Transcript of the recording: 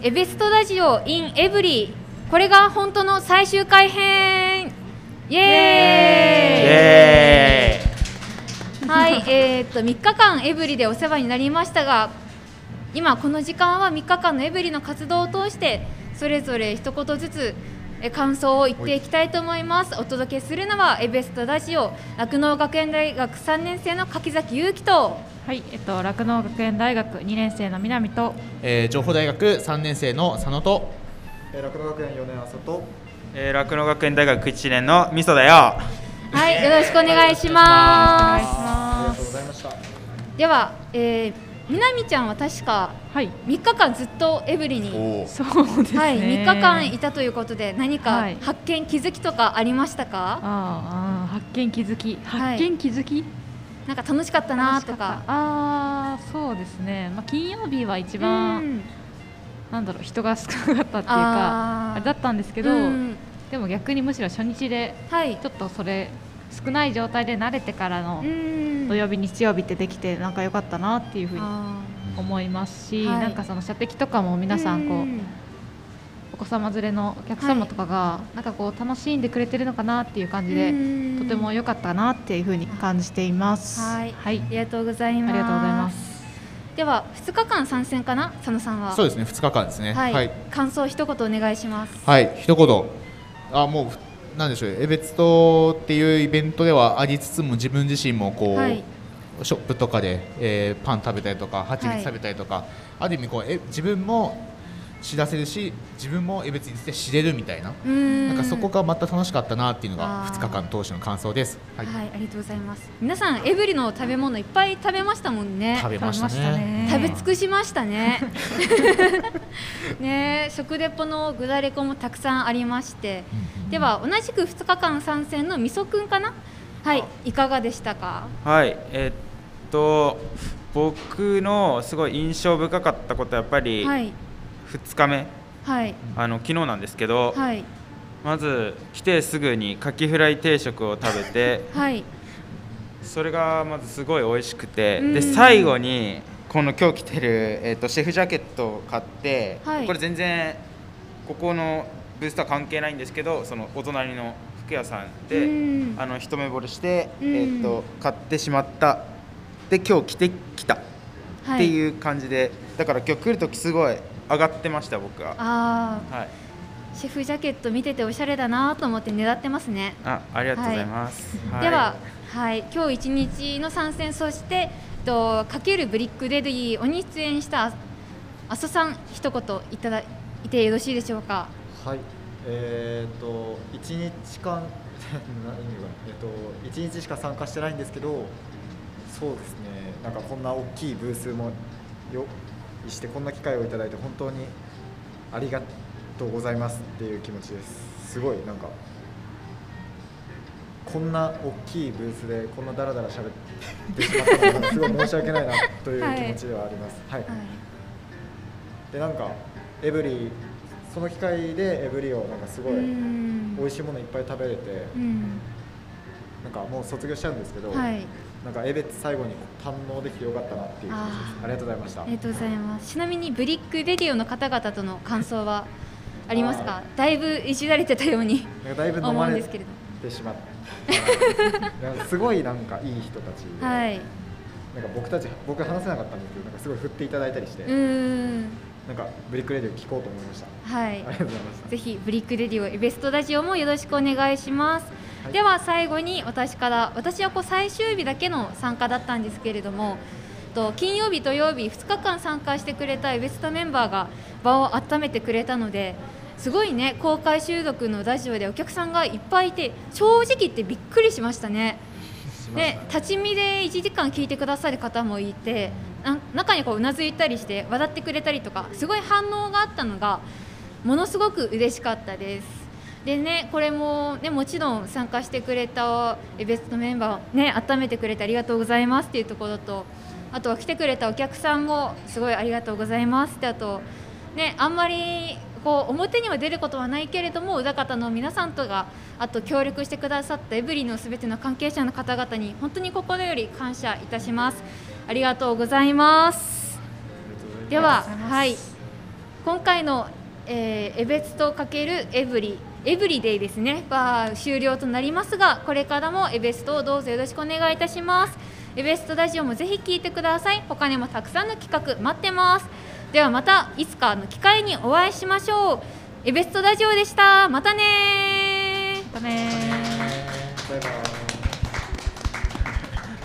エベストラジオ in エブリー、これが本当の最終回編。イエーイ。はい、3日間エブリでお世話になりましたが、今この時間は3日間のエブリの活動を通してそれぞれ一言ずつ感想を言っていきたいと思います。お届けするのはエベストラジオ酪農学園大学3年生の柿崎優希と、はい、酪農学園大学2年生の南と、情報大学3年生の佐野と、酪農学園4年浅と、酪農学園大学1年のみそだよ。はい、よろしくお願いします。ありがとうございました。では、南ちゃんは確か3日間ずっとエブリに、そうですね、はい、3日間いたということで、何か発見、気づきとかありましたか？発見、気づき、発見、気づき、なんか楽しかったなとか。ああ、そうですね、まあ、金曜日は一番、なんだろう、人が少なかったっていうかあれだったんですけど、でも逆にむしろ初日で、ちょっとそれ少ない状態で慣れてからの土曜日日曜日ってできて、なんか良かったなっていうふうに思いますし、なんかその射的とかも皆さんこう、お子様連れのお客様とかがなんかこう楽しんでくれてるのかなっていう感じで、とても良かったなっていうふうに感じています。はい、はい、ありがとうございます。ありがとうございます。では2日間参戦かな、佐野さんは。そうですね、2日間ですね。はい、はい、感想一言お願いします。はい、一言、あ、もうなんでしょう、エベツトっていうイベントではありつつも、自分自身もこう、はい、ショップとかで、パン食べたりとか蜂蜜食べたりとか、はい、ある意味こう自分も知らせるし、自分も江別について知れるみたいな、なんかそこがまた楽しかったなっていうのが2日間通しての感想です。はい、はい、ありがとうございます。皆さんエブリの食べ物いっぱい食べましたもんね。食べましたね、食べ尽くしましたね。ね、食レポのグダレコもたくさんありまして、では同じく2日間参戦のみそくんかな。はい、いかがでしたか？はい、僕のすごい印象深かったことはやっぱり、2日目、はい、昨日なんですけど、はい、まず来てすぐにカキフライ定食を食べて、はい、それがまずすごい美味しくて、で最後にこの今日着てる、シェフジャケットを買って、はい、これ全然ここのブースとは関係ないんですけど、そのお隣の服屋さんで一目惚れして、買ってしまった。で今日着てきたっていう感じで、はい、だから今日来るときすごい上がってました、僕は。はい、シェフジャケット見てておしゃれだなと思って狙ってますね。ありがとうございます。はい、では、はい、今日一日の参戦、そしてかけるブリックデリーに出演した阿蘇さん、一言いただいてよろしいでしょうか。はい、1日間1日しか参加してないんですけど、そうですね、なんかこんな大きいブースもしてこんな機会をいただいて本当にありがとうございますっていう気持ちです。すごいなんかこんな大きいブースでこんなダラダラ喋ってしまったのがすごい申し訳ないなという気持ちではあります。はい、はい、でなんかエブリ、その機会でエブリをなんかすごい美味しいものいっぱい食べれて、なんかもう卒業しちゃうんですけど、はい、なんかエベツ最後に堪能できてよかったなっていう感じです。ありがとうございました。ありがとうございます。ちなみにブリックレディオの方々との感想はありますか？だいぶいじられてたように思うんですけれど、だいぶ飲まれてしまってすごいなんかいい人たちで、はい、なんか僕話せなかったんですけど、なんかすごい振っていただいたりして、なんかブリックレディオ聞こうと思いました。はい、ありがとうございました。ぜひブリックレディオエベストラジオもよろしくお願いします。はい、では最後に私から、私はこう最終日だけの参加だったんですけれども、金曜日土曜日2日間参加してくれたエベストメンバーが場を温めてくれたので、すごいね、公開収録のラジオでお客さんがいっぱいいて、正直言ってびっくりしましたね。で立ち見で1時間聞いてくださる方もいて、中にこううなずいたりして笑ってくれたりとか、すごい反応があったのがものすごく嬉しかったです。でね、これも、ね、もちろん参加してくれたエベストメンバーを、ね、温めてくれてありがとうございますっていうところと、あとは来てくれたお客さんもすごいありがとうございますって、あと、ね、あんまりこう表には出ることはないけれども、宇田方の皆さんとが、あと協力してくださったエブリィのすべての関係者の方々に本当に心より感謝いたします。ありがとうございます。では、はい、今回の、エベツト×エブリデイですねは終了となりますが、これからもエベストをどうぞよろしくお願いいたします。エベストラジオもぜひ聞いてください。他にもたくさんの企画待ってます。ではまたいつかの機会にお会いしましょう。エベストラジオでした。またね。バイバイ。